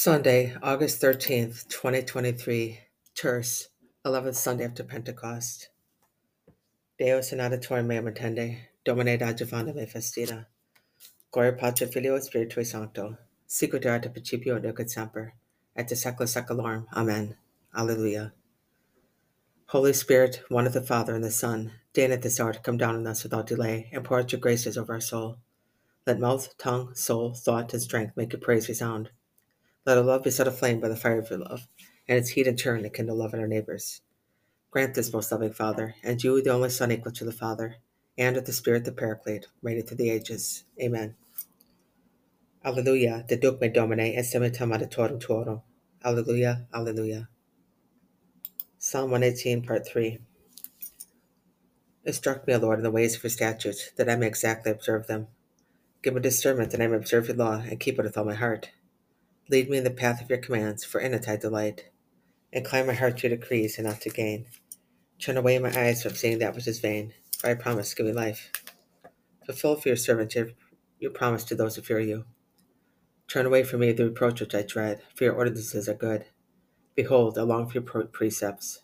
Sunday, August 13th, 2023, Terce, 11th Sunday after Pentecost. Deus in adiutorium meam attende, Domine adjuvandum me festina. Gloria Patri, Filio et Spiritui Sancto, sicut erat in principio et nunc et semper, et in saecula saeculorum. Amen. Alleluia. Holy Spirit, one of the Father and the Son, deign at this hour to come down on us without delay and pour out your graces over our soul. Let mouth, tongue, soul, thought, and strength make your praise resound. Let our love be set aflame by the fire of your love, and its heat in turn to kindle love in our neighbors. Grant this, most loving Father, and you, the only Son, equal to the Father, and with the Spirit, the Paraclete, reigning through the ages. Amen. Alleluia, deduc me Domine, et semitam adiutorium tuorum. Alleluia, alleluia. Psalm 118, Part 3. Instruct me, O Lord, in the ways of your statutes, that I may exactly observe them. Give me discernment, that I may observe your law, and keep it with all my heart. Lead me in the path of your commands, for in it I delight. Incline my heart to your decrees, and not to gain. Turn away my eyes from seeing that which is vain, for I promise, give me life. Fulfill for your servant your promise to those who fear you. Turn away from me the reproach which I dread, for your ordinances are good. Behold, I long for your precepts.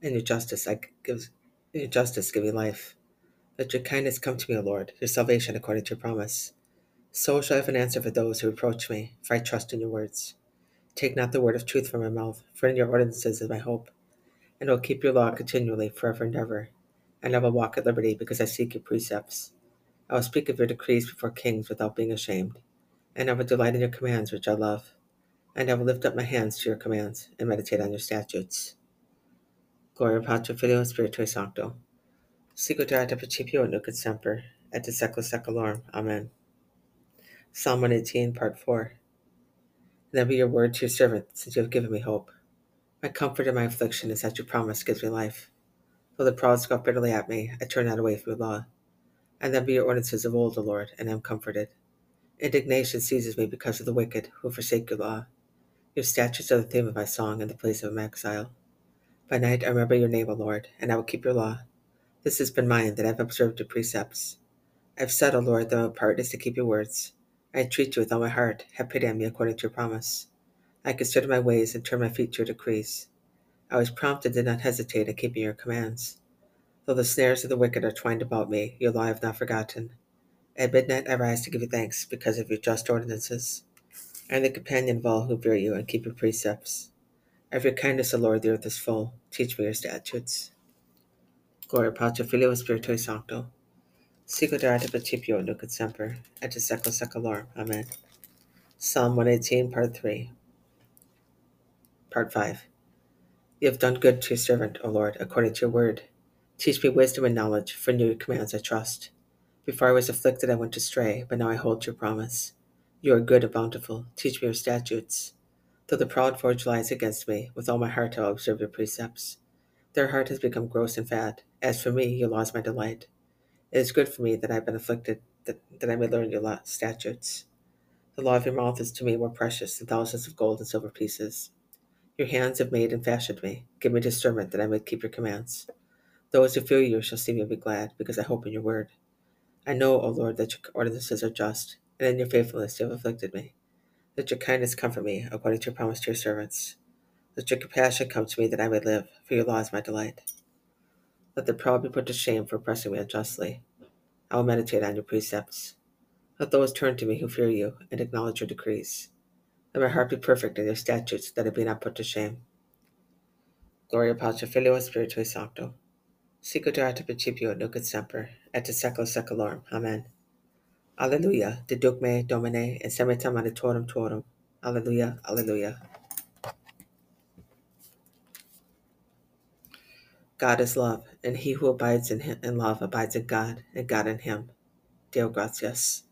In your justice give me life. Let your kindness come to me, O Lord, your salvation according to your promise. So shall I have an answer for those who reproach me, for I trust in your words. Take not the word of truth from my mouth, for in your ordinances is my hope. And I will keep your law continually, forever and ever. And I will walk at liberty, because I seek your precepts. I will speak of your decrees before kings without being ashamed. And I will delight in your commands, which I love. And I will lift up my hands to your commands, and meditate on your statutes. Gloria Patri, Filio et Spiritui Sancto. Sicut erat in principio et nunc et semper, et in saecula saeculorum. Amen. Psalm 118, Part 4. Then be your word to your servant, since you have given me hope. My comfort in my affliction is that your promise gives me life. Though the proud scoff bitterly at me, I turn not away from your law. And then be your ordinances of old, O Lord, and I am comforted. Indignation seizes me because of the wicked, who forsake your law. Your statutes are the theme of my song and the place of my exile. By night I remember your name, O Lord, and I will keep your law. This has been mine, that I have observed your precepts. I have said, O Lord, that my part is to keep your words. I entreat you with all my heart, have pity on me according to your promise. I consider my ways and turn my feet to your decrees. I was prompted, did not hesitate in keeping your commands. Though the snares of the wicked are twined about me, your law I have not forgotten. At midnight I rise to give you thanks because of your just ordinances. I am the companion of all who fear you and keep your precepts. Of your kindness, O Lord, the earth is full. Teach me your statutes. Gloria Patri, Filio et Spiritui Sancto. Sicut erat in principio et nunc et semper, et in saecula saeculorum. Amen. Psalm 118, Part 3. Part 5. You have done good to your servant, O Lord, according to your word. Teach me wisdom and knowledge, for in your commands I trust. Before I was afflicted, I went astray, but now I hold your promise. You are good and bountiful. Teach me your statutes. Though the proud forge lies against me, with all my heart I will observe your precepts. Their heart has become gross and fat. As for me, your law is my delight. It is good for me that I have been afflicted, that I may learn your statutes. The law of your mouth is to me more precious than thousands of gold and silver pieces. Your hands have made and fashioned me. Give me discernment that I may keep your commands. Those who fear you shall see me and be glad, because I hope in your word. I know, O Lord, that your ordinances are just, and in your faithfulness you have afflicted me. Let your kindness comfort me, according to your promise to your servants. Let your compassion come to me that I may live, for your law is my delight. Let the proud be put to shame for oppressing me unjustly. I will meditate on your precepts. Let those turn to me who fear you and acknowledge your decrees. Let my heart be perfect in your statutes, that it be not put to shame. Gloria Patri, Filio et Spiritui Sancto. Sicut erat in principio et nunc et semper, et in saecula saeculorum. Amen. Alleluia, deduc me, Domine, et semitam adiutorium tuorum. Alleluia, alleluia. God is love, and he who abides in love abides in God, and God in him. Deo gratias.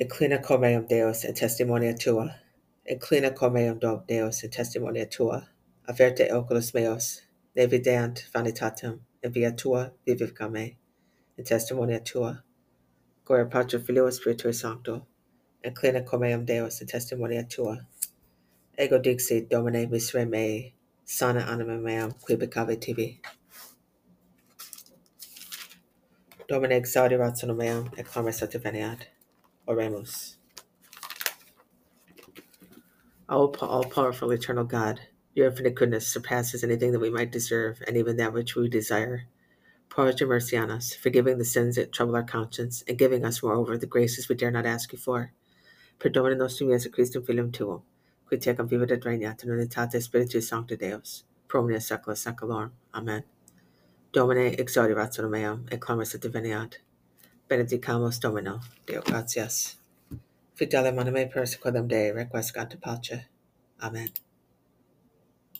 Inclina cor meum, Deus, in testimonia tua. Inclina cor meum, Deus, in testimonia tua. Averte oculos meos, ne videant vanitatem, in via tua vivifica me, in testimonia tua. Gloria Patri, Filio et Spiritui Sancto. Inclina cor meum, Deus, in testimonia tua. Ego dixit, Domine, miserere mei. Sana anima meam, qui becave tibi. Domine exaudi ratio meam, et clama satis veniat. Oremus. All-powerful, eternal God, your infinite goodness surpasses anything that we might deserve and even that which we desire. Pour out your mercy on us, forgiving the sins that trouble our conscience and giving us, moreover, the graces we dare not ask you for. Per Domine nostrum Jesu Christum Filium Tuum, qui tecum vivet et regnat in unitate Spiritus Sancti Deus, pro omnia saecula saeculorum. Amen. Domine exaudi ratio meam, et clamus et diveniat. Benedicamus Domino, Deo gratias. Fidele manime per secundum Dei requiescat in pace. Amen.